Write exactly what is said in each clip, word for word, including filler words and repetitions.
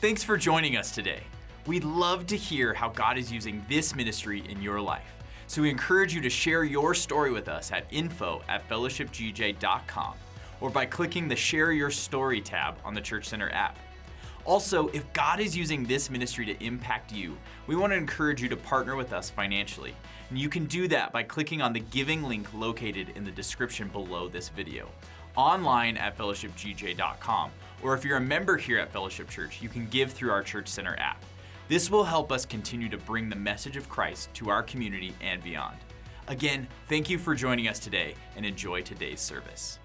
Thanks for joining us today. We'd love to hear how God is using this ministry in your life. So we encourage you to share your story with us at info at fellowship g j dot com or by clicking the Share Your Story tab on the Church Center app. Also, if God is using this ministry to impact you, we want to encourage you to partner with us financially. And you can do that by clicking on the giving link located in the description below this video, online at fellowship g j dot com, or if you're a member here at Fellowship Church, you can give through our Church Center app. This will help us continue to bring the message of Christ to our community and beyond. Again, thank you for joining us today and enjoy today's service.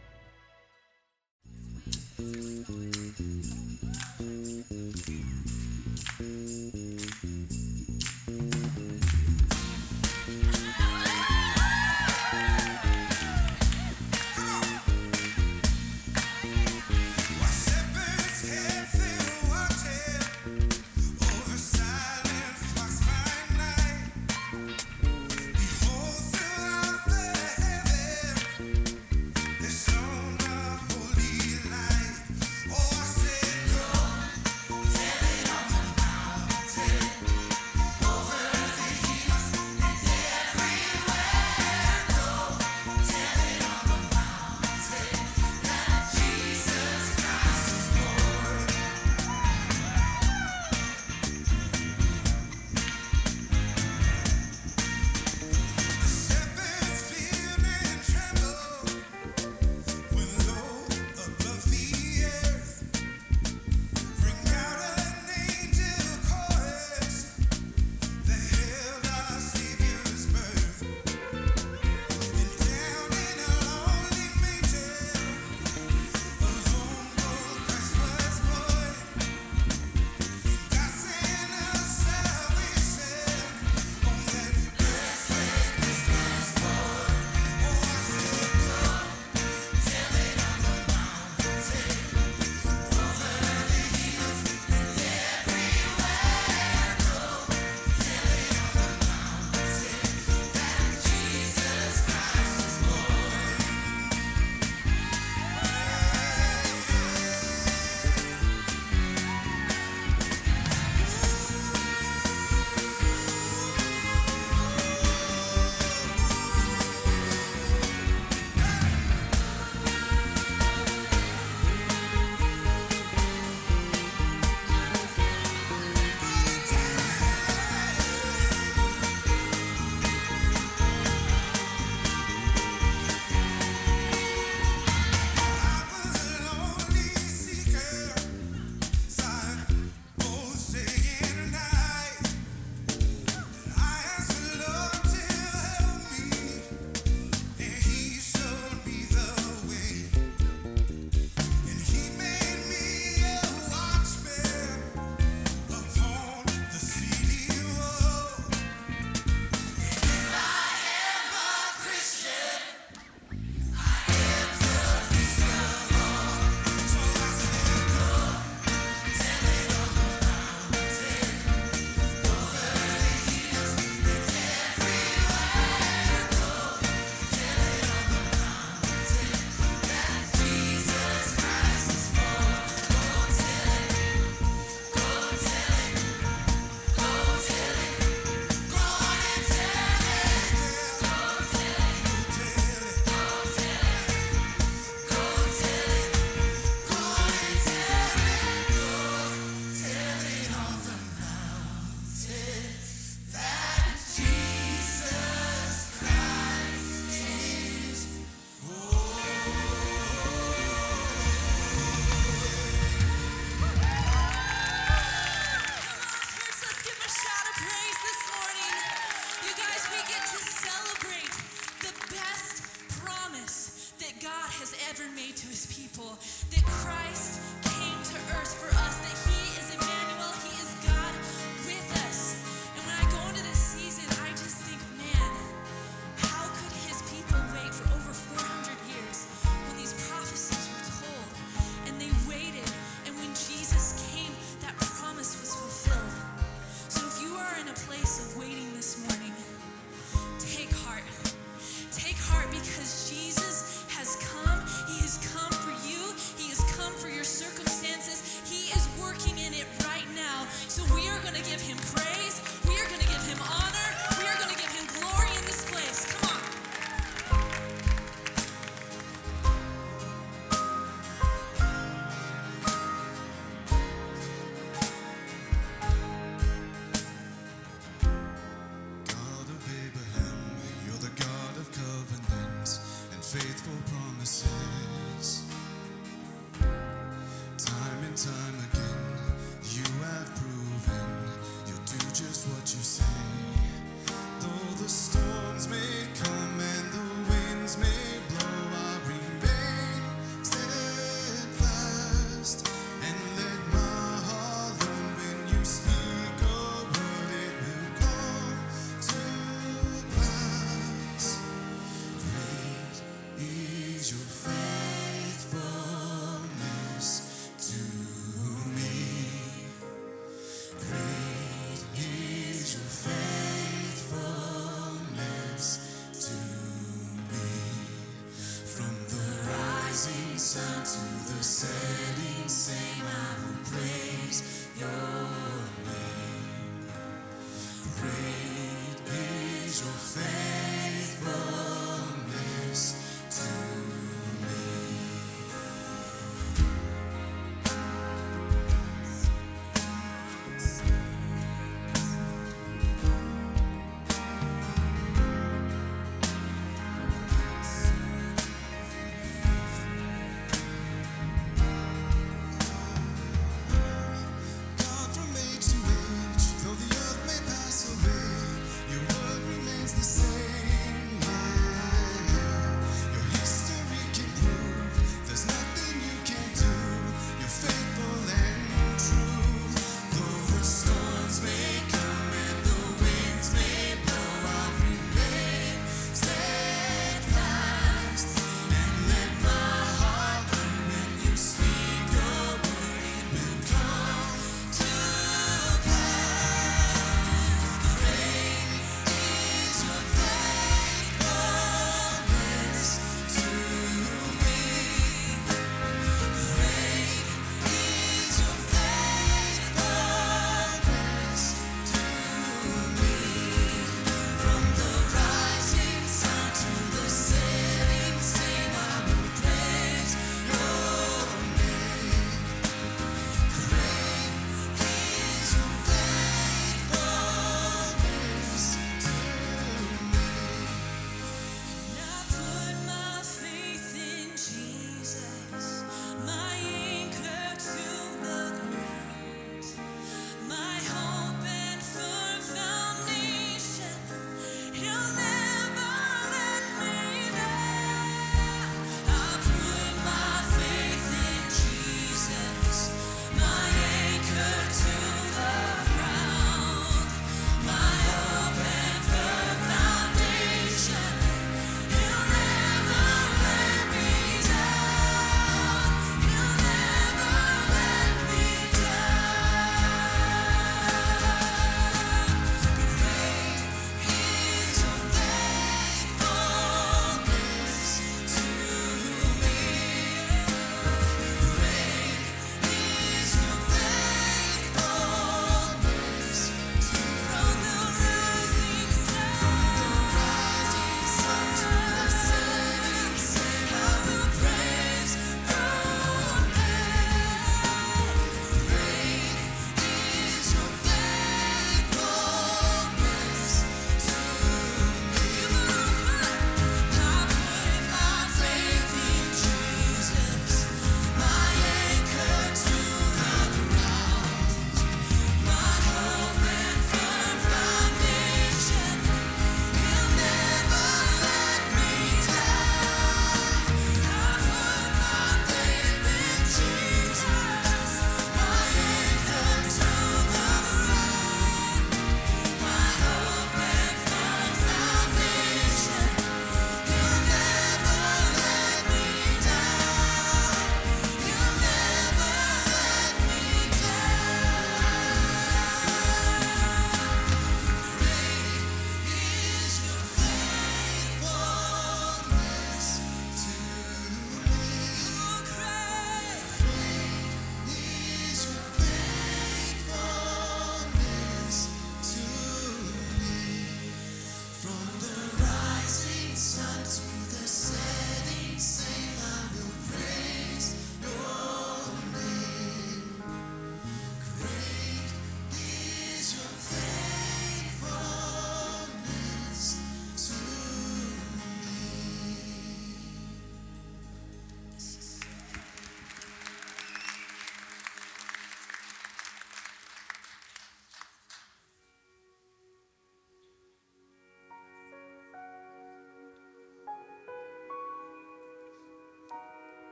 He is sun to the setting sun, I will praise your name. Great is your faithfulness to me.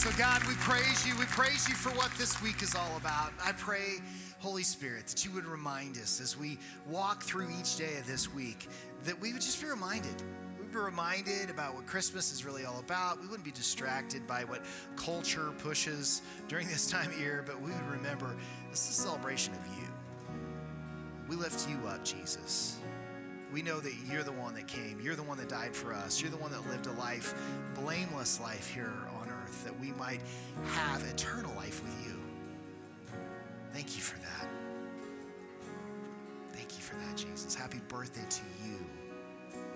So God, we praise you. We praise you for what this week is all about. I pray, Holy Spirit, that you would remind us as we walk through each day of this week, that we would just be reminded. We'd be reminded about what Christmas is really all about. We wouldn't be distracted by what culture pushes during this time of year, but we would remember this is a celebration of you. We lift you up, Jesus. We know that you're the one that came. You're the one that died for us. You're the one that lived a life, blameless life here on earth, that we might have eternal life with you. Thank you for that. Thank you for that, Jesus. Happy birthday to you,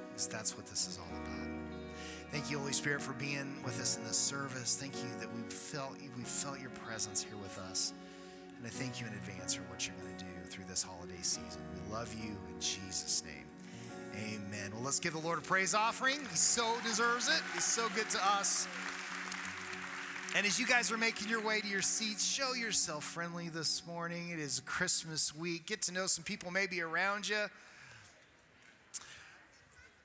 because that's what this is all about. Thank you, Holy Spirit, for being with us in this service. Thank you that we felt we felt your presence here with us. And I thank you in advance for what you're going to do through this holiday season. We love you in Jesus' name. Amen. Well, let's give the Lord a praise offering. He so deserves it. He's so good to us. And as you guys are making your way to your seats, show yourself friendly this morning. It is Christmas week. Get to know some people maybe around you.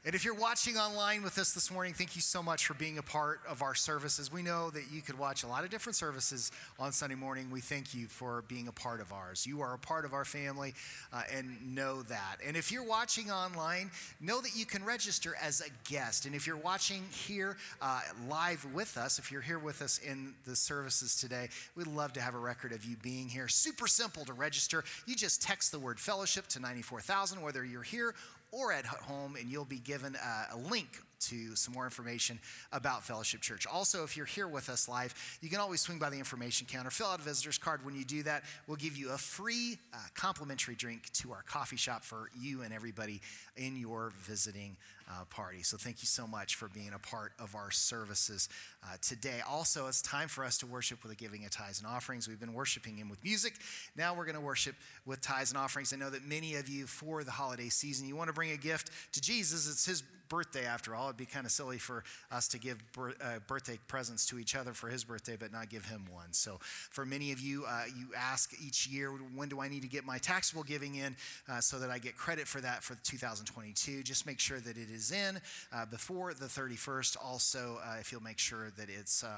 And if you're watching online with us this morning, thank you so much for being a part of our services. We know that you could watch a lot of different services on Sunday morning. We thank you for being a part of ours. You are a part of our family, uh, and know that. And if you're watching online, know that you can register as a guest. And if you're watching here uh, live with us, if you're here with us in the services today, we'd love to have a record of you being here. Super simple to register. You just text the word fellowship to ninety-four thousand, whether you're here or at home, and you'll be given a, a link to some more information about Fellowship Church. Also, if you're here with us live, you can always swing by the information counter, fill out a visitor's card. When you do that, we'll give you a free uh, complimentary drink to our coffee shop for you and everybody in your visiting uh, party. So thank you so much for being a part of our services uh, today. Also, it's time for us to worship with the giving of tithes and offerings. We've been worshiping him with music. Now we're gonna worship with tithes and offerings. I know that many of you for the holiday season, you wanna bring a gift to Jesus. It's his birthday after all. It'd be kind of silly for us to give ber- uh, birthday presents to each other for his birthday but not give him one. So for many of you, uh, you ask each year, when do I need to get my taxable giving in uh, so that I get credit for that for two thousand twenty-two? Just make sure that it is in uh, before the thirty-first. Also, uh, if you'll make sure that it's uh, uh,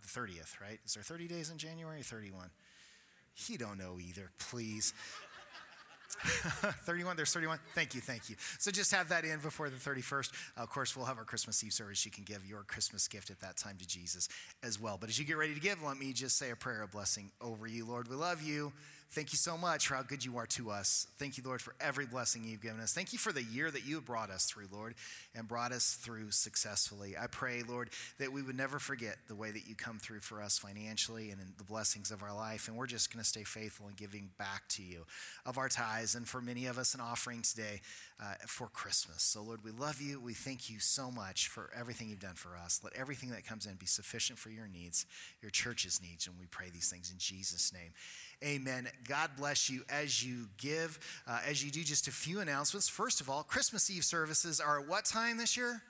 the thirtieth, right? Is there thirty days in January or thirty-one? You don't know either, please. thirty-one, there's thirty-one. Thank you, thank you. So just have that in before the thirty-first. Of course, we'll have our Christmas Eve service. You can give your Christmas gift at that time to Jesus as well. But as you get ready to give, let me just say a prayer of blessing over you. Lord, we love you. Thank you so much for how good you are to us. Thank you, Lord, for every blessing you've given us. Thank you for the year that you have brought us through, Lord, and brought us through successfully. I pray, Lord, that we would never forget the way that you come through for us financially and in the blessings of our life. And we're just going to stay faithful in giving back to you of our tithes and for many of us an offering today uh, for Christmas. So, Lord, we love you. We thank you so much for everything you've done for us. Let everything that comes in be sufficient for your needs, your church's needs. And we pray these things in Jesus' name. Amen. God bless you as you give. Uh, as you do, just a few announcements. First of all, Christmas Eve services are at what time this year?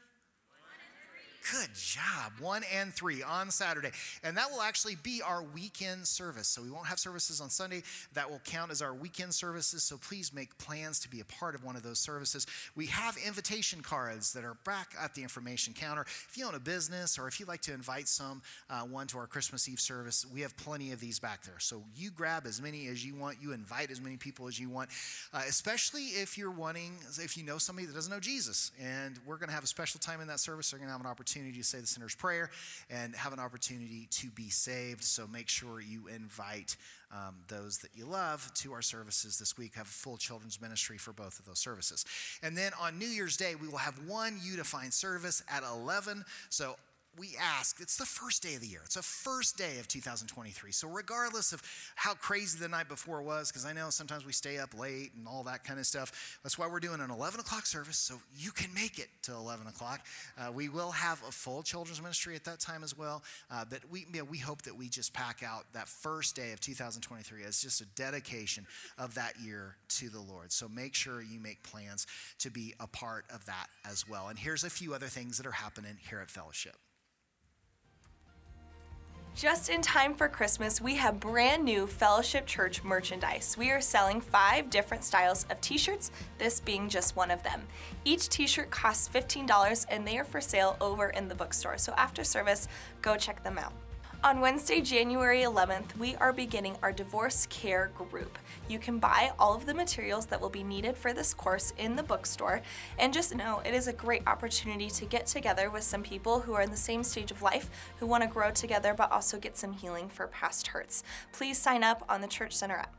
Good job. One and three on Saturday. And that will actually be our weekend service. So we won't have services on Sunday. That will count as our weekend services. So please make plans to be a part of one of those services. We have invitation cards that are back at the information counter. If you own a business or if you'd like to invite some uh, one to our Christmas Eve service, we have plenty of these back there. So you grab as many as you want. You invite as many people as you want, uh, especially if you're wanting, if you know somebody that doesn't know Jesus. And we're going to have a special time in that service. They're going to have an opportunity to say the sinner's prayer and have an opportunity to be saved. So make sure you invite um, those that you love to our services this week. Have a full children's ministry for both of those services. And then on New Year's Day, we will have one unified service at eleven. So we ask, it's the first day of the year. It's the first day of two thousand twenty-three. So regardless of how crazy the night before was, because I know sometimes we stay up late and all that kind of stuff. That's why we're doing an eleven o'clock service, so you can make it to eleven o'clock. Uh, we will have a full children's ministry at that time as well. Uh, but we, you know, we hope that we just pack out that first day of two thousand twenty-three as just a dedication of that year to the Lord. So make sure you make plans to be a part of that as well. And here's a few other things that are happening here at Fellowship. Just in time for Christmas, we have brand new Fellowship Church merchandise. We are selling five different styles of t-shirts, this being just one of them. Each t-shirt costs fifteen dollars and they are for sale over in the bookstore. So after service, go check them out. On Wednesday, January eleventh, we are beginning our divorce care group. You can buy all of the materials that will be needed for this course in the bookstore, and just know it is a great opportunity to get together with some people who are in the same stage of life, who want to grow together but also get some healing for past hurts. Please sign up on the Church Center app.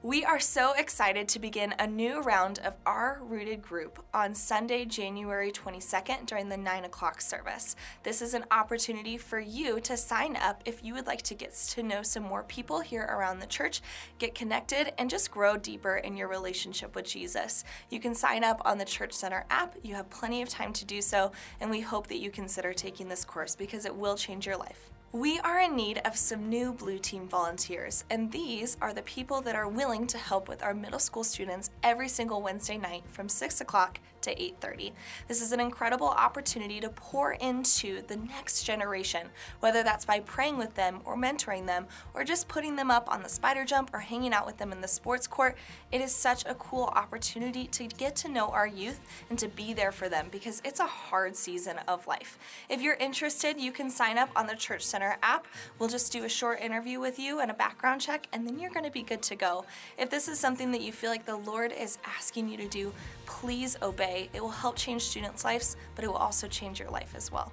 We are so excited to begin a new round of our Rooted group on Sunday, January twenty-second during the nine o'clock service. This is an opportunity for you to sign up if you would like to get to know some more people here around the church, get connected, and just grow deeper in your relationship with Jesus. You can sign up on the Church Center app. You have plenty of time to do so, and we hope that you consider taking this course because it will change your life. We are in need of some new Blue Team volunteers, and these are the people that are willing to help with our middle school students every single Wednesday night from six o'clock to eight thirty. This is an incredible opportunity to pour into the next generation, whether that's by praying with them or mentoring them or just putting them up on the spider jump or hanging out with them in the sports court. It is such a cool opportunity to get to know our youth and to be there for them because it's a hard season of life. If you're interested, you can sign up on the Church Center app. We'll just do a short interview with you and a background check, and then you're going to be good to go. If this is something that you feel like the Lord is asking you to do, please obey. It will help change students' lives, but it will also change your life as well.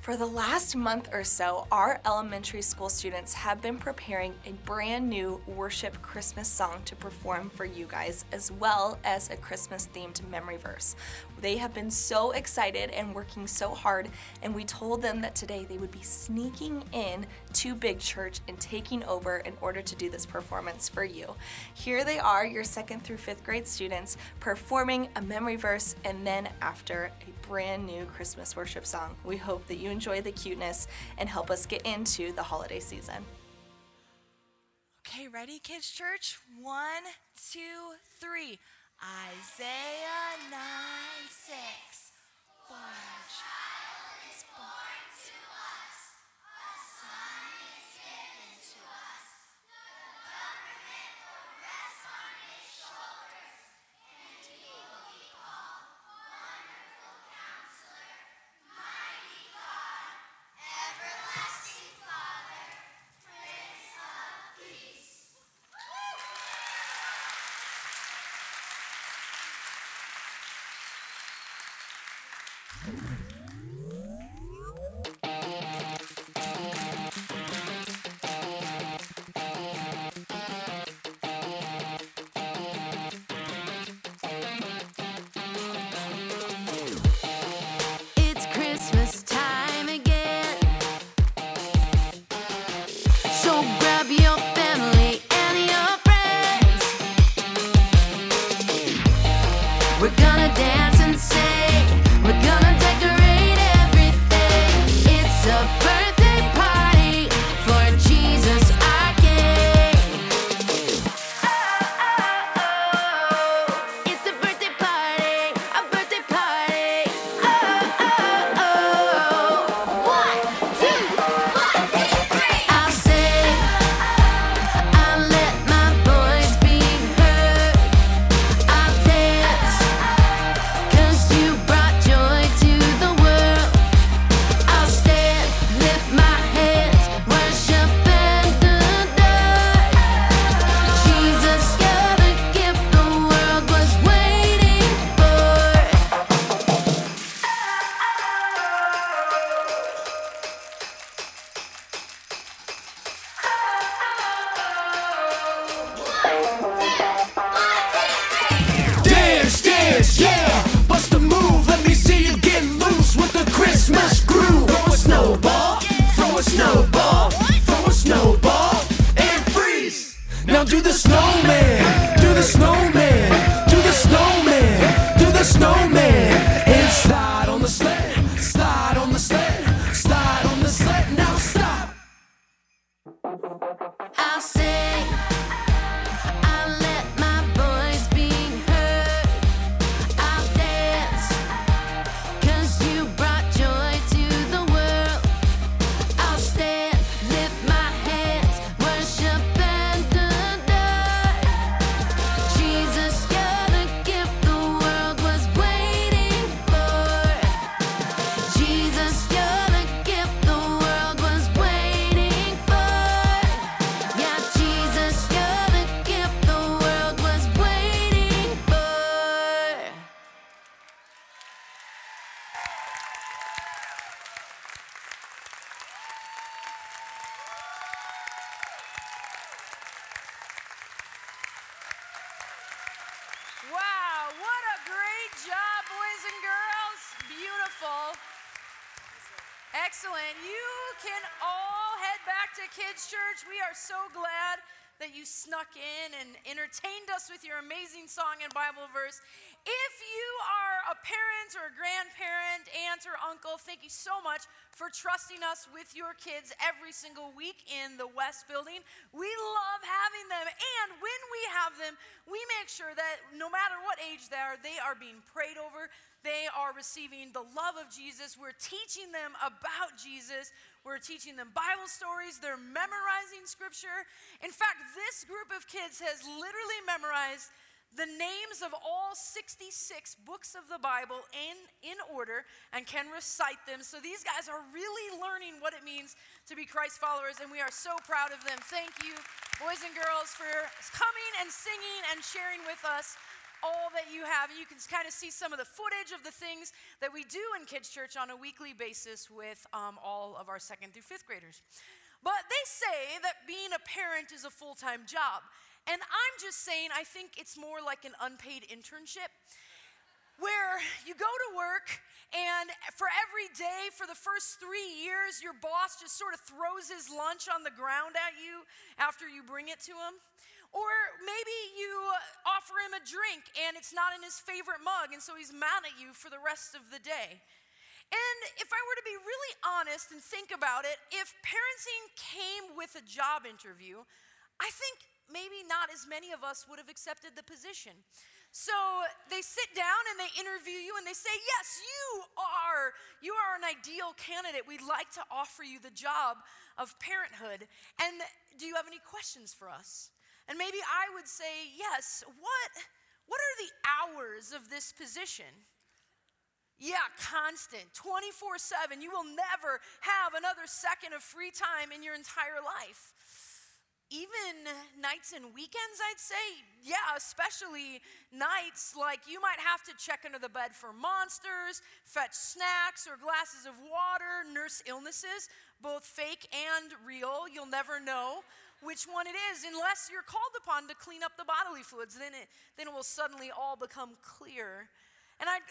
For the last month or so, our elementary school students have been preparing a brand new worship Christmas song to perform for you guys, as well as a Christmas-themed memory verse. They have been so excited and working so hard, and we told them that today they would be sneaking in to Big Church and taking over in order to do this performance for you. Here they are, your second through fifth grade students, performing a memory verse, and then after, a brand new Christmas worship song. We hope that you enjoy the cuteness and help us get into the holiday season. Okay, ready, kids church? One, two, three. Isaiah nine six. For a child is born to us, a son is given to us. The government will rest on his shoulders, and he will be called Wonderful Counselor, Mighty God, Everlasting Father, Prince of Peace. Waiting Excellent. You can all head back to Kids Church. We are so glad that you snuck in and entertained us with your amazing song and Bible verse. If you are a parent or a grandparent, aunt or uncle, thank you so much for trusting us with your kids every single week in the West Building. We love having them, and when we have them, we make sure that no matter what age they are, they are being prayed over. They are receiving the love of Jesus. We're teaching them about Jesus. We're teaching them Bible stories. They're memorizing scripture. In fact, this group of kids has literally memorized the names of all sixty-six books of the Bible in, in order and can recite them. So these guys are really learning what it means to be Christ followers, and we are so proud of them. Thank you, boys and girls, for coming and singing and sharing with us all that you have. You can kind of see some of the footage of the things that we do in Kids Church on a weekly basis with um, all of our second through fifth graders. But they say that being a parent is a full-time job. And I'm just saying, I think it's more like an unpaid internship, where you go to work, and for every day for the first three years, your boss just sort of throws his lunch on the ground at you after you bring it to him. Or maybe you offer him a drink, and it's not in his favorite mug, and so he's mad at you for the rest of the day. And if I were to be really honest and think about it, if parenting came with a job interview, I think maybe not as many of us would have accepted the position. So they sit down and they interview you and they say, yes, you are, you are an ideal candidate. We'd like to offer you the job of parenthood. And do you have any questions for us? And maybe I would say, yes, what, what are the hours of this position? Yeah, constant, twenty-four seven. You will never have another second of free time in your entire life. Even nights and weekends, I'd say, yeah, especially nights. Like, you might have to check under the bed for monsters, fetch snacks or glasses of water, nurse illnesses, both fake and real. You'll never know which one it is unless you're called upon to clean up the bodily fluids. Then it, then it will suddenly all become clear. And I'd,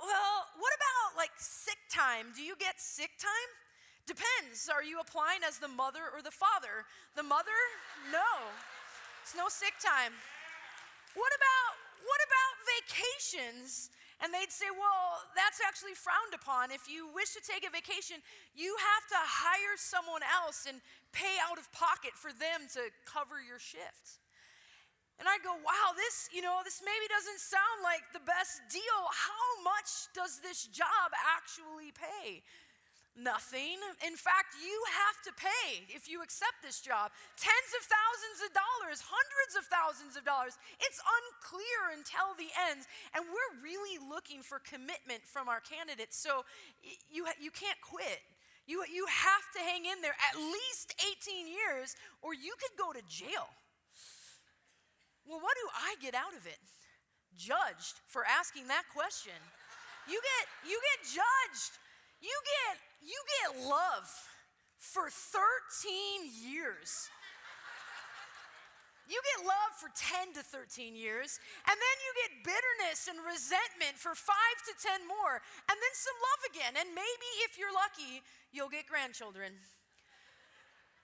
well, what about, like, sick time? Do you get sick time? Depends. Are you applying as the mother or the father? The mother? No. It's no sick time. What about, what about vacations? And they'd say, well, that's actually frowned upon. If you wish to take a vacation, you have to hire someone else and pay out of pocket for them to cover your shift. And I go, wow, this, you know, this maybe doesn't sound like the best deal. How much does this job actually pay? Nothing. In fact, you have to pay if you accept this job. Tens of thousands of dollars, hundreds of thousands of dollars. It's unclear until the end. And we're really looking for commitment from our candidates. So you, you can't quit. You, you have to hang in there at least eighteen years, or you could go to jail. Well, what do I get out of it? Judged for asking that question. You get, you get judged. You get you get love for thirteen years. You get love for ten to thirteen years, and then you get bitterness and resentment for five to ten more, and then some love again, and maybe if you're lucky, you'll get grandchildren.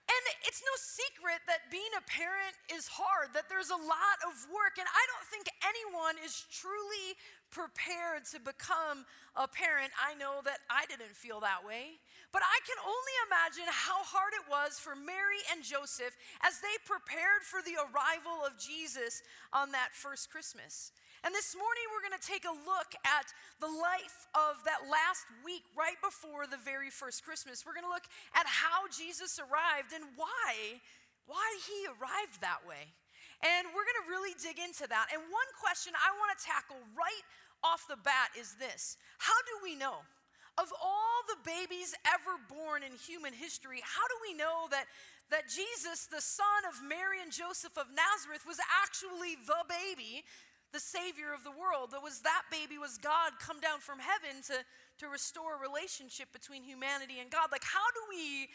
And it's no secret that being a parent is hard, that there's a lot of work, and I don't think anyone is truly prepared to become a parent. I know that I didn't feel that way, but I can only imagine how hard it was for Mary and Joseph as they prepared for the arrival of Jesus on that first Christmas. And this morning, we're going to take a look at the life of that last week right before the very first Christmas. We're going to look at how Jesus arrived and why, why he arrived that way. And we're going to really dig into that. And one question I want to tackle right off the bat is this. How do we know? Of all the babies ever born in human history, how do we know that, that Jesus, the son of Mary and Joseph of Nazareth, was actually the baby, the Savior of the world? That was that baby was God come down from heaven to, to restore a relationship between humanity and God. Like, how do we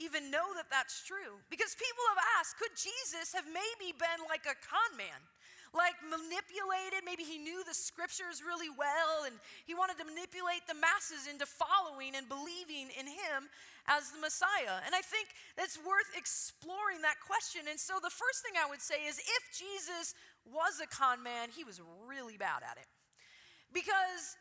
even know that that's true? Because people have asked, could Jesus have maybe been like a con man? like manipulated. Maybe he knew the scriptures really well, and he wanted to manipulate the masses into following and believing in him as the Messiah. And I think it's worth exploring that question. And so the first thing I would say is if Jesus was a con man, he was really bad at it. Because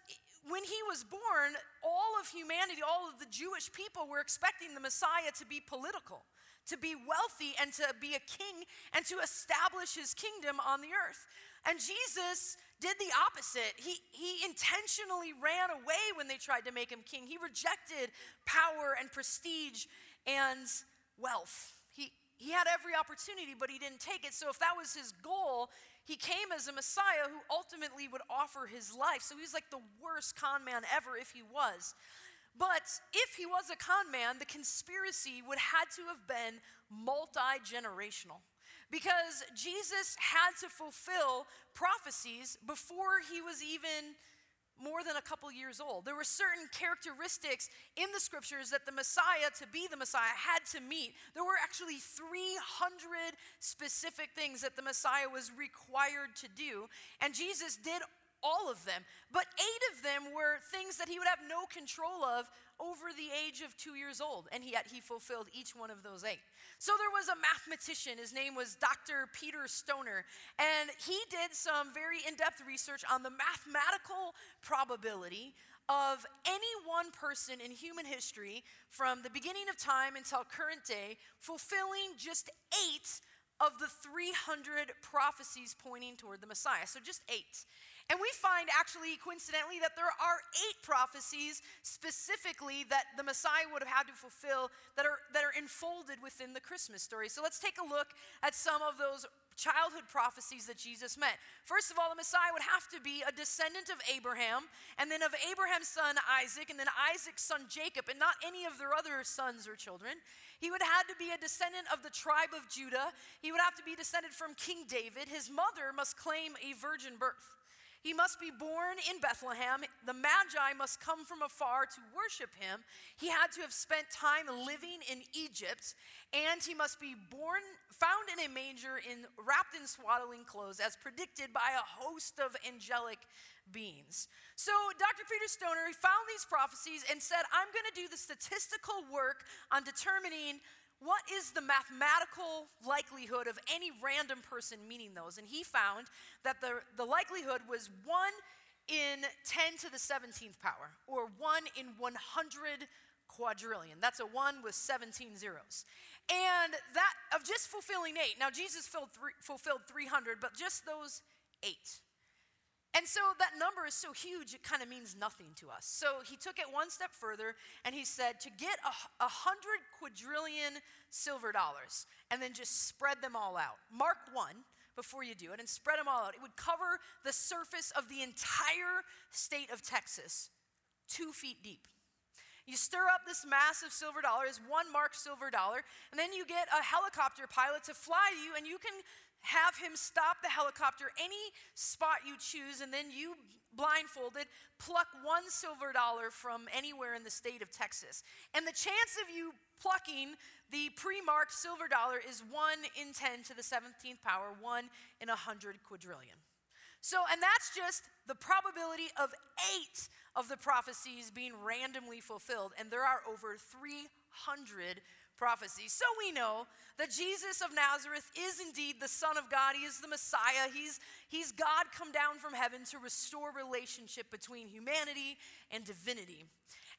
when he was born, all of humanity, all of the Jewish people were expecting the Messiah to be political, to be wealthy, and to be a king, and to establish his kingdom on the earth. And Jesus did the opposite. He, he intentionally ran away when they tried to make him king. He rejected power and prestige and wealth. He, he had every opportunity, but he didn't take it. So if that was his goal, he came as a Messiah who ultimately would offer his life. So he was like the worst con man ever, if he was. But if he was a con man, the conspiracy would had to have been multi-generational, because Jesus had to fulfill prophecies before he was even more than a couple years old. There were certain characteristics in the scriptures that the Messiah, to be the Messiah, had to meet. There were actually three hundred specific things that the Messiah was required to do, and Jesus did all of them, but eight of them were things that he would have no control of over the age of two years old, and yet he fulfilled each one of those eight. So there was a mathematician, his name was Doctor Peter Stoner, and he did some very in-depth research on the mathematical probability of any one person in human history from the beginning of time until current day fulfilling just eight of the three hundred prophecies pointing toward the Messiah, so just eight. And we find actually, coincidentally, that there are eight prophecies specifically that the Messiah would have had to fulfill that are that are enfolded within the Christmas story. So let's take a look at some of those childhood prophecies that Jesus met. First of all, the Messiah would have to be a descendant of Abraham, and then of Abraham's son Isaac, and then Isaac's son Jacob, and not any of their other sons or children. He would have had to be a descendant of the tribe of Judah. He would have to be descended from King David. His mother must claim a virgin birth. He must be born in Bethlehem. The Magi must come from afar to worship him. He had to have spent time living in Egypt, and he must be born, found in a manger, in, wrapped in swaddling clothes, as predicted by a host of angelic beings. So Doctor Peter Stoner, he found these prophecies and said, I'm going to do the statistical work on determining what is the mathematical likelihood of any random person meeting those? And he found that the, the likelihood was one in ten to the seventeenth power, or one in one hundred quadrillion. That's a one with seventeen zeros. And that, of just fulfilling eight, now Jesus fulfilled three hundred, but just those eight. And so that number is so huge, it kind of means nothing to us. So he took it one step further, and he said to get a, a hundred quadrillion silver dollars and then just spread them all out. Mark one before you do it and spread them all out. It would cover the surface of the entire state of Texas, two feet deep. You stir up this mass of silver dollars, one marked silver dollar, and then you get a helicopter pilot to fly you, and you can have him stop the helicopter any spot you choose, and then you, blindfolded, pluck one silver dollar from anywhere in the state of Texas. And the chance of you plucking the pre-marked silver dollar is one in ten to the seventeenth power, one in one hundred quadrillion. So, and that's just the probability of eight of the prophecies being randomly fulfilled, and there are over three hundred prophecy. So we know that Jesus of Nazareth is indeed the Son of God. He is the Messiah. He's, he's God come down from heaven to restore relationship between humanity and divinity.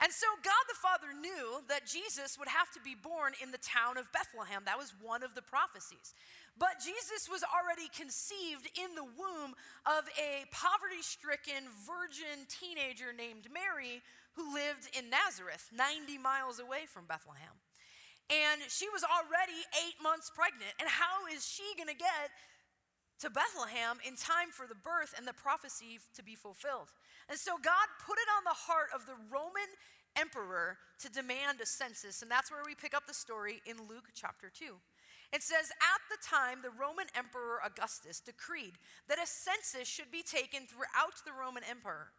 And so God the Father knew that Jesus would have to be born in the town of Bethlehem. That was one of the prophecies. But Jesus was already conceived in the womb of a poverty-stricken virgin teenager named Mary who lived in Nazareth, ninety miles away from Bethlehem. And she was already eight months pregnant. And how is she going to get to Bethlehem in time for the birth and the prophecy to be fulfilled? And so God put it on the heart of the Roman emperor to demand a census. And that's where we pick up the story in Luke chapter two. It says, at the time, the Roman Emperor Augustus decreed that a census should be taken throughout the Roman Empire.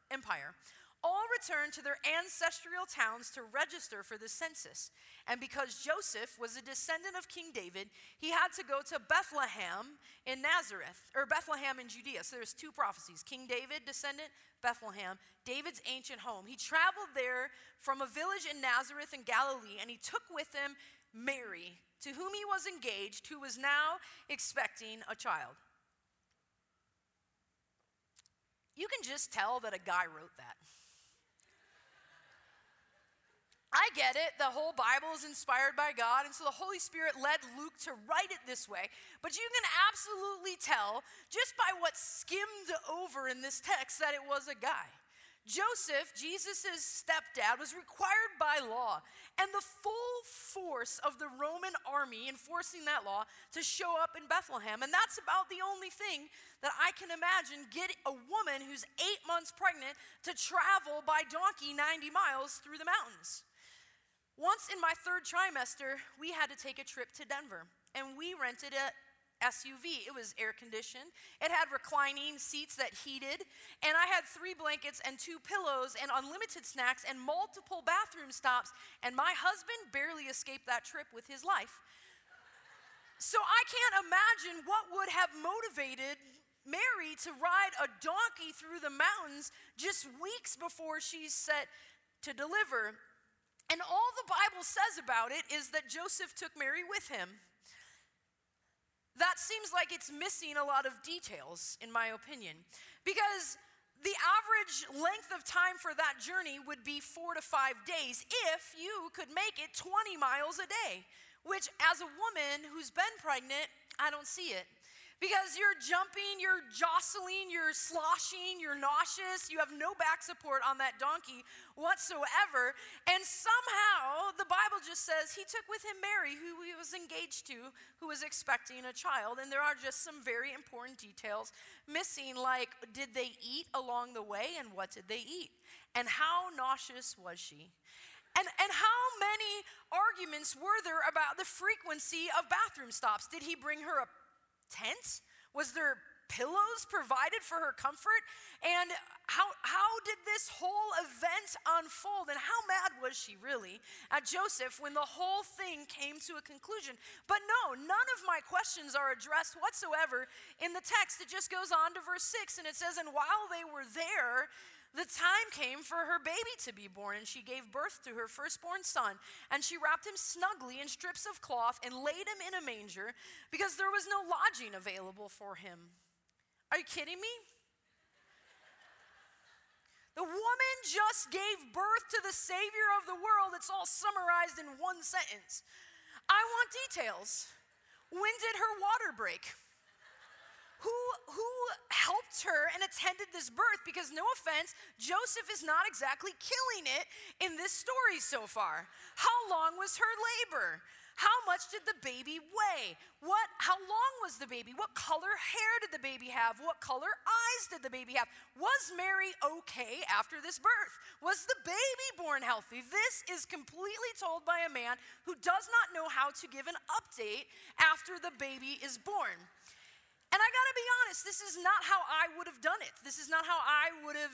all returned to their ancestral towns to register for the census. And because Joseph was a descendant of King David, he had to go to Bethlehem in Nazareth, or Bethlehem in Judea. So there's two prophecies, King David, descendant, Bethlehem, David's ancient home. He traveled there from a village in Nazareth in Galilee, and he took with him Mary, to whom he was engaged, who was now expecting a child. You can just tell that a guy wrote that. I get it. The whole Bible is inspired by God, and so the Holy Spirit led Luke to write it this way. But you can absolutely tell, just by what's skimmed over in this text, that it was a guy. Joseph, Jesus' stepdad, was required by law, and the full force of the Roman army enforcing that law, to show up in Bethlehem. And that's about the only thing that I can imagine, get a woman who's eight months pregnant to travel by donkey ninety miles through the mountains. Once in my third trimester, we had to take a trip to Denver, and we rented a S U V. It was air conditioned. It had reclining seats that heated, and I had three blankets and two pillows and unlimited snacks and multiple bathroom stops, and my husband barely escaped that trip with his life. So I can't imagine what would have motivated Mary to ride a donkey through the mountains just weeks before she's set to deliver. And all the Bible says about it is that Joseph took Mary with him. That seems like it's missing a lot of details, in my opinion, because the average length of time for that journey would be four to five days if you could make it twenty miles a day, which as a woman who's been pregnant, I don't see it. Because you're jumping, you're jostling, you're sloshing, you're nauseous, you have no back support on that donkey whatsoever. And somehow the Bible just says he took with him Mary, who he was engaged to, who was expecting a child. And there are just some very important details missing, like did they eat along the way, and what did they eat? And how nauseous was she? And and how many arguments were there about the frequency of bathroom stops? Did he bring her a tent? Was there pillows provided for her comfort? And how how did this whole event unfold? And how mad was she really at Joseph when the whole thing came to a conclusion? But no, none of my questions are addressed whatsoever in the text. It just goes on to verse six, and it says, and while they were there, the time came for her baby to be born, and she gave birth to her firstborn son. And she wrapped him snugly in strips of cloth and laid him in a manger, because there was no lodging available for him. Are you kidding me? The woman just gave birth to the Savior of the world. It's all summarized in one sentence. I want details. When did her water break? Who, who helped her and attended this birth? Because no offense, Joseph is not exactly killing it in this story so far. How long was her labor? How much did the baby weigh? What, how long was the baby? What color hair did the baby have? What color eyes did the baby have? Was Mary okay after this birth? Was the baby born healthy? This is completely told by a man who does not know how to give an update after the baby is born. And I gotta be honest, this is not how I would have done it. This is not how I would have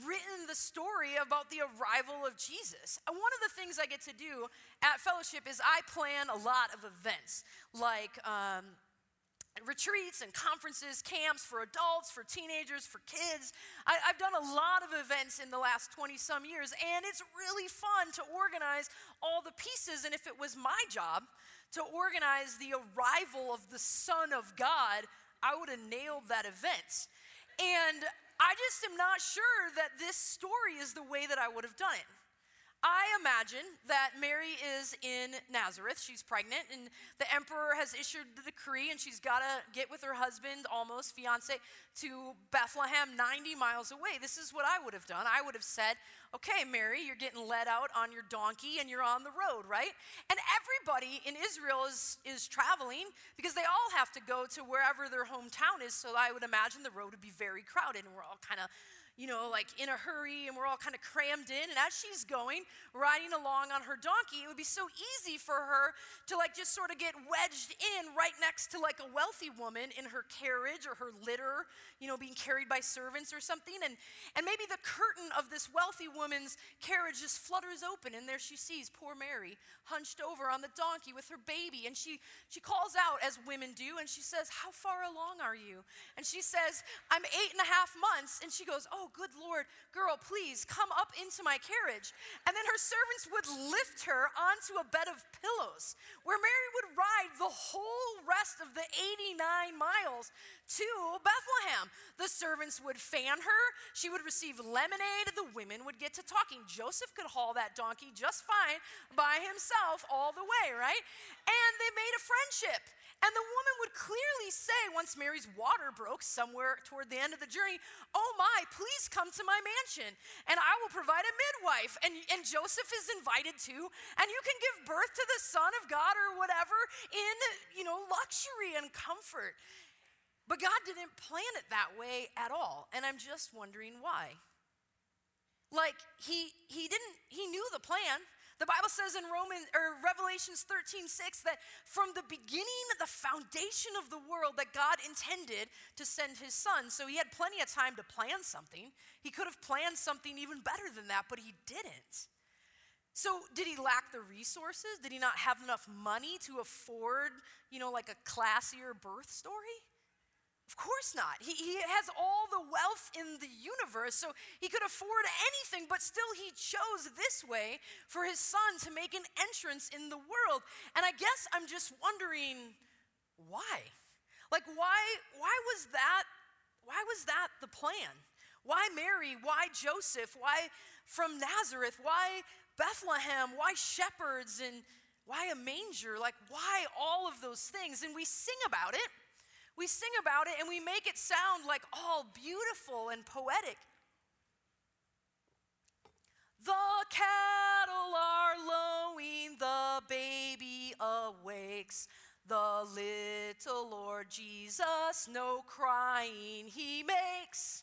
written the story about the arrival of Jesus. And one of the things I get to do at Fellowship is I plan a lot of events, like um, retreats and conferences, camps for adults, for teenagers, for kids. I, I've done a lot of events in the last twenty some years, and it's really fun to organize all the pieces. And if it was my job to organize the arrival of the Son of God, I would have nailed that event. And I just am not sure that this story is the way that I would have done it. I imagine that Mary is in Nazareth. She's pregnant, and the emperor has issued the decree, and she's got to get with her husband, almost fiance, to Bethlehem, ninety miles away. This is what I would have done. I would have said, okay, Mary, you're getting led out on your donkey, and you're on the road, right? And everybody in Israel is, is traveling, because they all have to go to wherever their hometown is, so I would imagine the road would be very crowded, and we're all kind of, you know, like in a hurry, and we're all kind of crammed in. And as she's going, riding along on her donkey, it would be so easy for her to like just sort of get wedged in right next to like a wealthy woman in her carriage or her litter, you know, being carried by servants or something. And, and maybe the curtain of this wealthy woman's carriage just flutters open, and there she sees poor Mary hunched over on the donkey with her baby. And she, she calls out, as women do, and she says, "How far along are you?" And she says, "I'm eight and a half months. And she goes, "Oh, Oh, good Lord, girl, please come up into my carriage." And then her servants would lift her onto a bed of pillows, where Mary would ride the whole rest of the eighty-nine miles to Bethlehem. The servants would fan her. She would receive lemonade. The women would get to talking. Joseph could haul that donkey just fine by himself all the way, right? And they made a friendship. And the woman would clearly say, once Mary's water broke somewhere toward the end of the journey, "Oh my, please come to my mansion, and I will provide a midwife." And, and Joseph is invited too. And you can give birth to the Son of God or whatever in, you know, luxury and comfort. But God didn't plan it that way at all. And I'm just wondering why. Like he, he didn't, he knew the plan. The Bible says in Romans or Revelations thirteen six that from the beginning, the foundation of the world, that God intended to send his son. So he had plenty of time to plan something. He could have planned something even better than that, but he didn't. So did he lack the resources? Did he not have enough money to afford, you know, like a classier birth story? Of course not. He, he has all the wealth in the universe, so he could afford anything, but still he chose this way for his son to make an entrance in the world. And I guess I'm just wondering why. Like why, why was that, why was that the plan? Why Mary? Why Joseph? Why from Nazareth? Why Bethlehem? Why shepherds? And why a manger? Like why all of those things? And we sing about it. We sing about it and we make it sound like all beautiful and poetic. The cattle are lowing, the baby awakes. The little Lord Jesus, no crying he makes.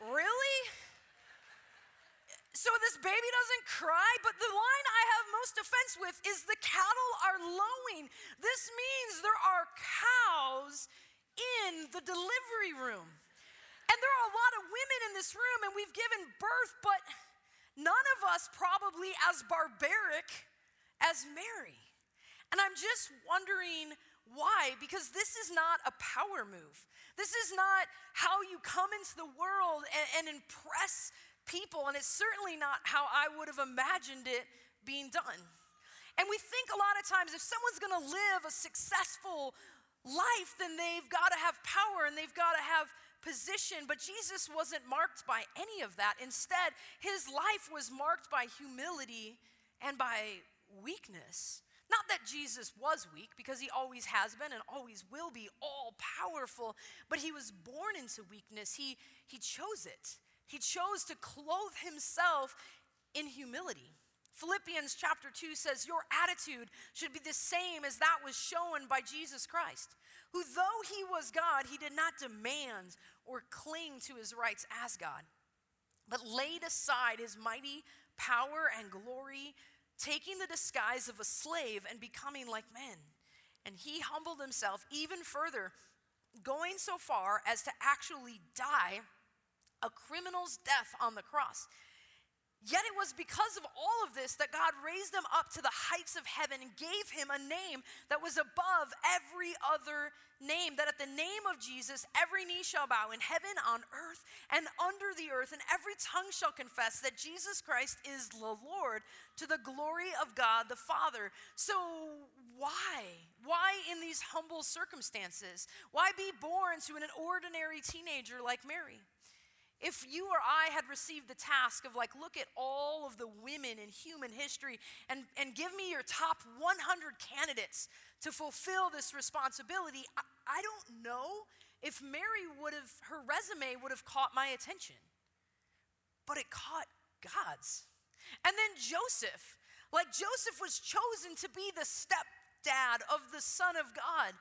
Really? So this baby doesn't cry, but the line I have most offense with is "the cattle are lowing." This means there are cows in the delivery room. And there are a lot of women in this room, and we've given birth, but none of us probably as barbaric as Mary. And I'm just wondering why, because this is not a power move. This is not how you come into the world and, and impress people, and it's certainly not how I would have imagined it being done. And we think a lot of times if someone's going to live a successful life, then they've got to have power and they've got to have position. But Jesus wasn't marked by any of that. Instead, his life was marked by humility and by weakness. Not that Jesus was weak, because he always has been and always will be all powerful, but he was born into weakness. He, he chose it. He chose to clothe himself in humility. Philippians chapter two says, "Your attitude should be the same as that was shown by Jesus Christ, who though he was God, he did not demand or cling to his rights as God, but laid aside his mighty power and glory, taking the disguise of a slave and becoming like men. And he humbled himself even further, going so far as to actually die a criminal's death on the cross. Yet it was because of all of this that God raised him up to the heights of heaven and gave him a name that was above every other name, that at the name of Jesus, every knee shall bow in heaven, on earth, and under the earth, and every tongue shall confess that Jesus Christ is the Lord, to the glory of God the Father." So why? Why in these humble circumstances? Why be born to an ordinary teenager like Mary? If you or I had received the task of like, look at all of the women in human history and, and give me your top one hundred candidates to fulfill this responsibility, I, I don't know if Mary would have, her resume would have caught my attention, but it caught God's. And then Joseph, like Joseph was chosen to be the stepdad of the Son of God.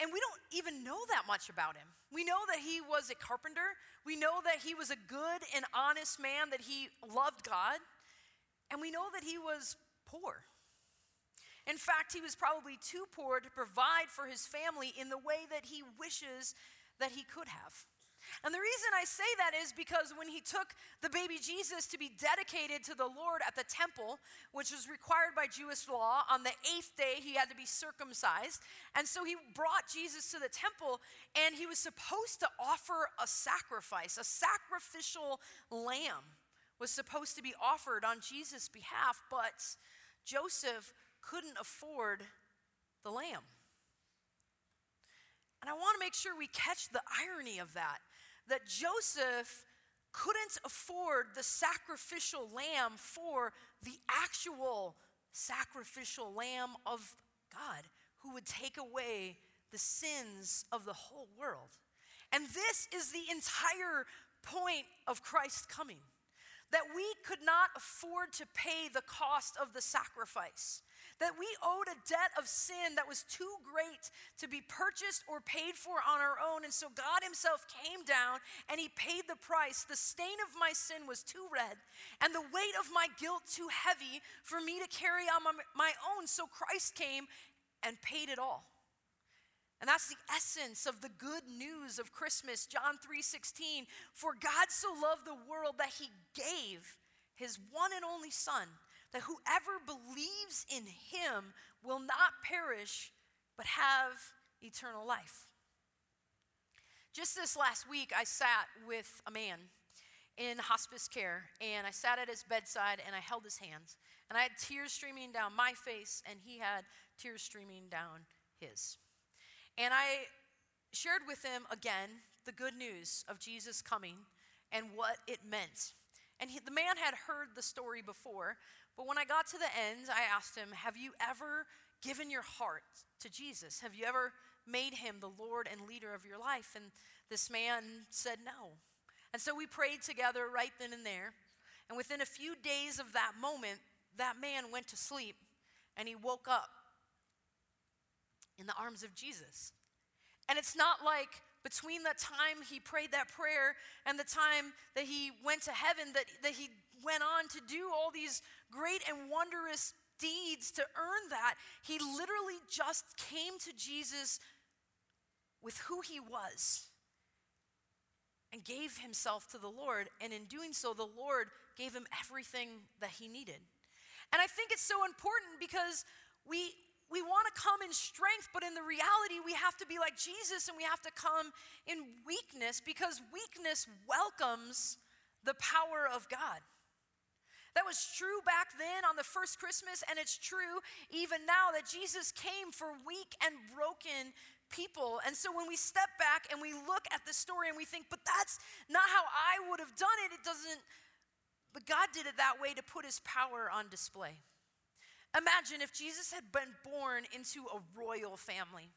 And we don't even know that much about him. We know that he was a carpenter. We know that he was a good and honest man, that he loved God. And we know that he was poor. In fact, he was probably too poor to provide for his family in the way that he wishes that he could have. And the reason I say that is because when he took the baby Jesus to be dedicated to the Lord at the temple, which was required by Jewish law, on the eighth day he had to be circumcised. And so he brought Jesus to the temple, and he was supposed to offer a sacrifice. A sacrificial lamb was supposed to be offered on Jesus' behalf, but Joseph couldn't afford the lamb. And I want to make sure we catch the irony of that, that Joseph couldn't afford the sacrificial lamb for the actual sacrificial lamb of God who would take away the sins of the whole world. And this is the entire point of Christ's coming, that we could not afford to pay the cost of the sacrifice, that we owed a debt of sin that was too great to be purchased or paid for on our own. And so God himself came down and he paid the price. The stain of my sin was too red and the weight of my guilt too heavy for me to carry on my own. So Christ came and paid it all. And that's the essence of the good news of Christmas, John three sixteen. For God so loved the world that he gave his one and only son, that whoever believes in him will not perish, but have eternal life. Just this last week, I sat with a man in hospice care, and I sat at his bedside, and I held his hands, and I had tears streaming down my face, and he had tears streaming down his. And I shared with him again the good news of Jesus coming and what it meant. And he, the man had heard the story before, but when I got to the end, I asked him, have you ever given your heart to Jesus? Have you ever made him the Lord and leader of your life? And this man said no. And so we prayed together right then and there. And within a few days of that moment, that man went to sleep and he woke up in the arms of Jesus. And it's not like between the time he prayed that prayer and the time that he went to heaven, that, that he went on to do all these great and wondrous deeds to earn that. He literally just came to Jesus with who he was and gave himself to the Lord. And in doing so, the Lord gave him everything that he needed. And I think it's so important because we We want to come in strength, but in the reality, we have to be like Jesus and we have to come in weakness, because weakness welcomes the power of God. That was true back then on the first Christmas, and it's true even now that Jesus came for weak and broken people. And so when we step back and we look at the story and we think, but that's not how I would have done it, it doesn't, but God did it that way to put his power on display. Imagine if Jesus had been born into a royal family.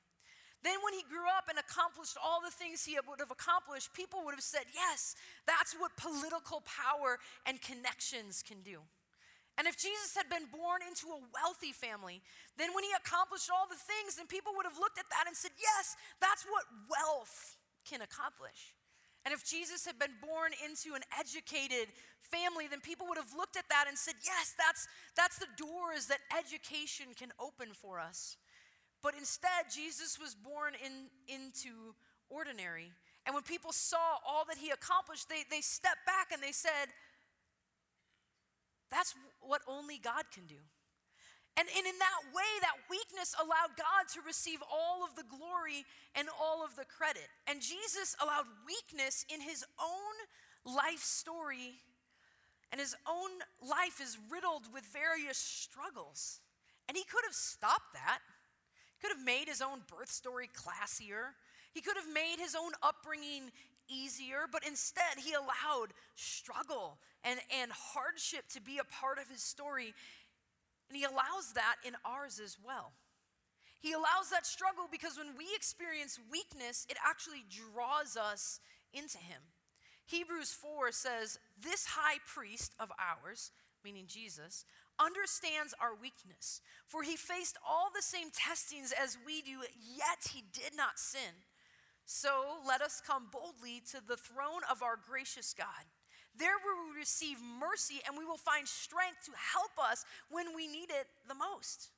Then when he grew up and accomplished all the things he would have accomplished, people would have said, yes, that's what political power and connections can do. And if Jesus had been born into a wealthy family, then when he accomplished all the things, then people would have looked at that and said, yes, that's what wealth can accomplish. And if Jesus had been born into an educated family, then people would have looked at that and said, yes, that's, that's the doors that education can open for us. But instead, Jesus was born in, into ordinary. And when people saw all that he accomplished, they, they stepped back and they said, that's what only God can do. And, and in that way, that weakness allowed God to receive all of the glory and all of the credit. And Jesus allowed weakness in his own life story, and his own life is riddled with various struggles. And he could have stopped that. He could have made his own birth story classier. He could have made his own upbringing easier, but instead he allowed struggle and, and hardship to be a part of his story. And he allows that in ours as well. He allows that struggle because when we experience weakness, it actually draws us into him. Hebrews four says, this high priest of ours, meaning Jesus, understands our weakness, for he faced all the same testings as we do, yet he did not sin. So let us come boldly to the throne of our gracious God. There we will receive mercy, and we will find strength to help us when we need it the most.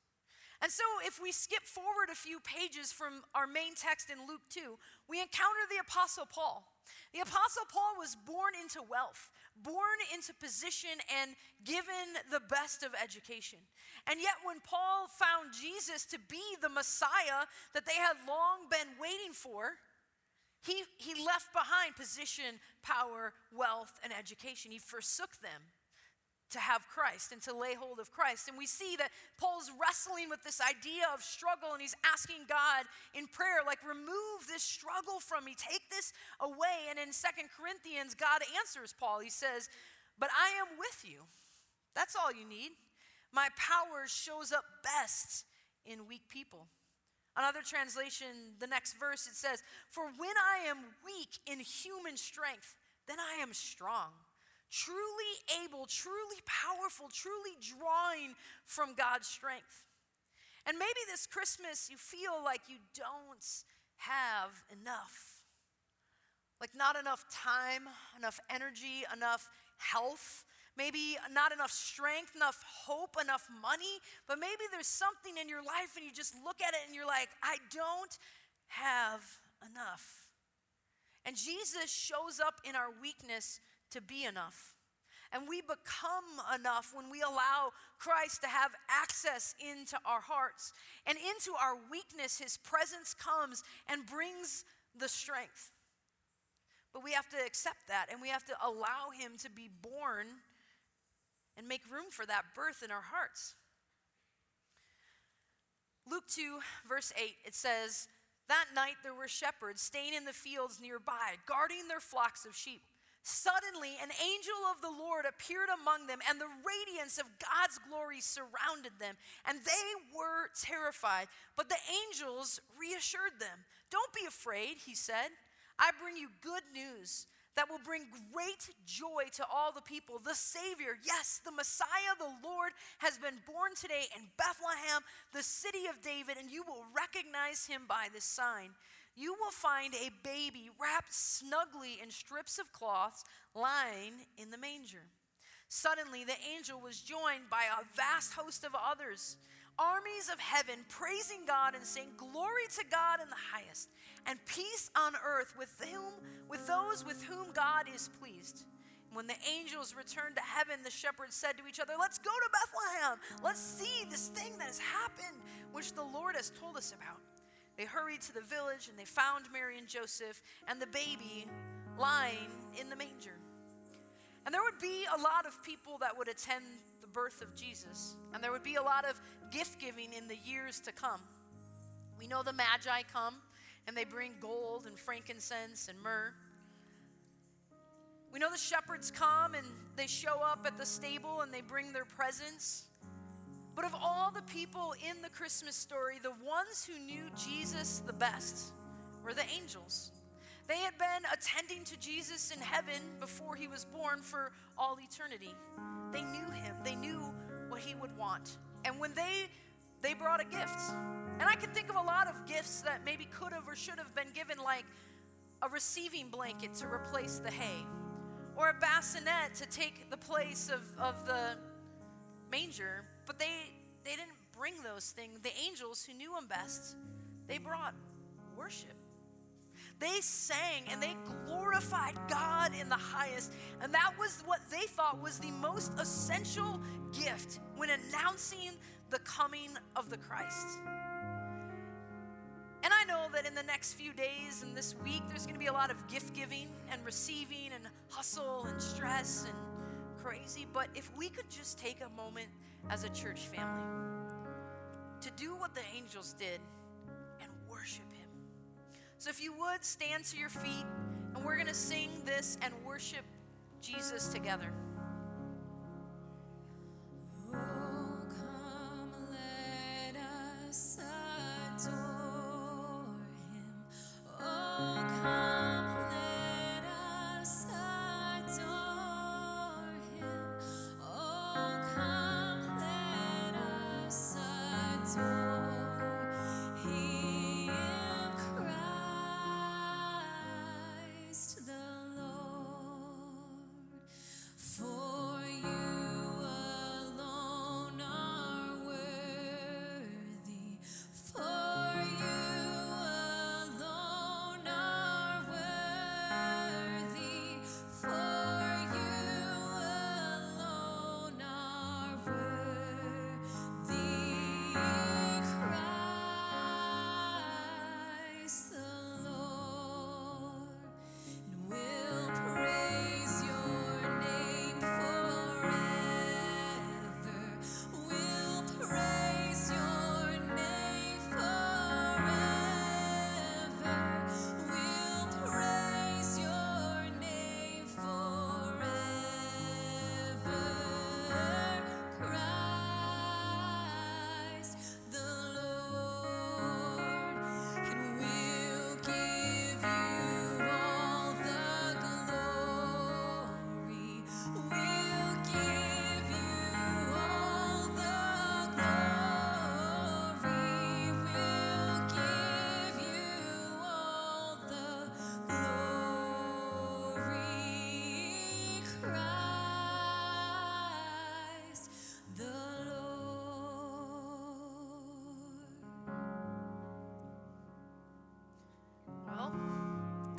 And so if we skip forward a few pages from our main text in Luke two, we encounter the Apostle Paul. The Apostle Paul was born into wealth, born into position, and given the best of education. And yet when Paul found Jesus to be the Messiah that they had long been waiting for, he, he left behind position, power, wealth, and education. He forsook them to have Christ and to lay hold of Christ. And we see that Paul's wrestling with this idea of struggle, and he's asking God in prayer, like, remove this struggle from me, take this away. And in Second Corinthians, God answers Paul. He says, but I am with you. That's all you need. My power shows up best in weak people. Another translation, the next verse, it says, for when I am weak in human strength, then I am strong. Truly able, truly powerful, truly drawing from God's strength. And maybe this Christmas you feel like you don't have enough. Like not enough time, enough energy, enough health, maybe not enough strength, enough hope, enough money, but maybe there's something in your life and you just look at it and you're like, I don't have enough. And Jesus shows up in our weakness to be enough. And we become enough when we allow Christ to have access into our hearts. And into our weakness, his presence comes and brings the strength. But we have to accept that, and we have to allow him to be born and make room for that birth in our hearts. Luke two, verse eight, it says, that night there were shepherds staying in the fields nearby, guarding their flocks of sheep. Suddenly, an angel of the Lord appeared among them, and the radiance of God's glory surrounded them, and they were terrified. But the angels reassured them. Don't be afraid, he said. I bring you good news that will bring great joy to all the people. The Savior, yes, the Messiah, the Lord, has been born today in Bethlehem, the city of David, and you will recognize him by this sign. You will find a baby wrapped snugly in strips of cloths, lying in the manger. Suddenly, the angel was joined by a vast host of others, armies of heaven, praising God and saying, glory to God in the highest, and peace on earth with whom, with those with whom God is pleased. When the angels returned to heaven, the shepherds said to each other, let's go to Bethlehem. Let's see this thing that has happened, which the Lord has told us about. They hurried to the village, and they found Mary and Joseph and the baby lying in the manger. And there would be a lot of people that would attend the birth of Jesus, and there would be a lot of gift-giving in the years to come. We know the Magi come, and they bring gold and frankincense and myrrh. We know the shepherds come, and they show up at the stable, and they bring their presents. But of all the people in the Christmas story, the ones who knew Jesus the best were the angels. They had been attending to Jesus in heaven before he was born for all eternity. They knew him. They knew what he would want. And when they, they brought a gift. And I can think of a lot of gifts that maybe could have or should have been given, like a receiving blanket to replace the hay, or a bassinet to take the place of, of the manger. But they, they didn't bring those things. The angels who knew him best, they brought worship. They sang and they glorified God in the highest. And that was what they thought was the most essential gift when announcing the coming of the Christ. And I know that in the next few days and this week, there's going to be a lot of gift giving and receiving and hustle and stress and crazy, but if we could just take a moment as a church family to do what the angels did and worship him. So if you would, stand to your feet, and we're going to sing this and worship Jesus together. Oh, come, let us adore him. Oh, come. Oh, come, let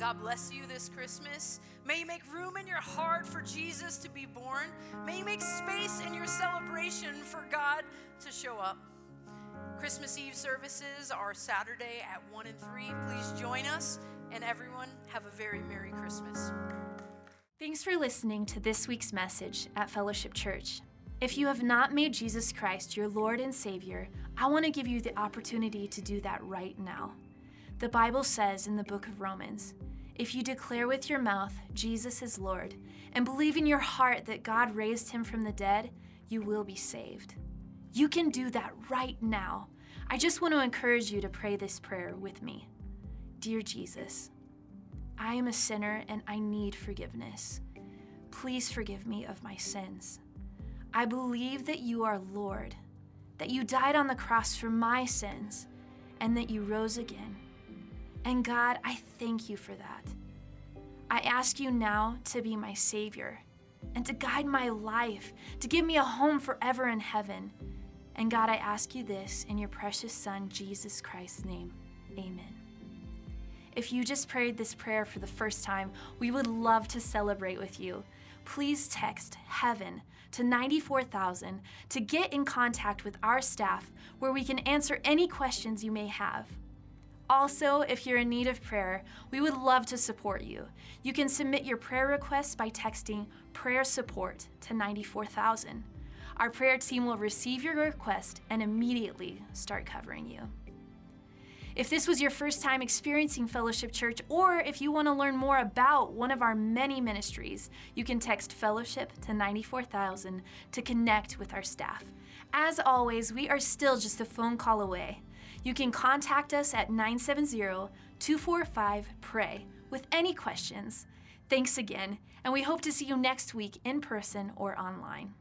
God bless you this Christmas. May you make room in your heart for Jesus to be born. May you make space in your celebration for God to show up. Christmas Eve services are Saturday at one and three. Please join us, and everyone have a very Merry Christmas. Thanks for listening to this week's message at Fellowship Church. If you have not made Jesus Christ your Lord and Savior, I want to give you the opportunity to do that right now. The Bible says in the book of Romans, if you declare with your mouth Jesus is Lord and believe in your heart that God raised him from the dead, you will be saved. You can do that right now. I just want to encourage you to pray this prayer with me. Dear Jesus, I am a sinner and I need forgiveness. Please forgive me of my sins. I believe that you are Lord, that you died on the cross for my sins, and that you rose again. And God, I thank you for that. I ask you now to be my Savior and to guide my life, to give me a home forever in heaven. And God, I ask you this in your precious Son, Jesus Christ's name. Amen. If you just prayed this prayer for the first time, we would love to celebrate with you. Please text HEAVEN to nine four thousand to get in contact with our staff where we can answer any questions you may have. Also, if you're in need of prayer, we would love to support you. You can submit your prayer requests by texting prayer support to nine four thousand. Our prayer team will receive your request and immediately start covering you. If this was your first time experiencing Fellowship Church, or if you want to learn more about one of our many ministries, you can text Fellowship to nine four thousand to connect with our staff. As always, we are still just a phone call away. You can contact us at nine seven zero, two four five, P R A Y with any questions. Thanks again, and we hope to see you next week in person or online.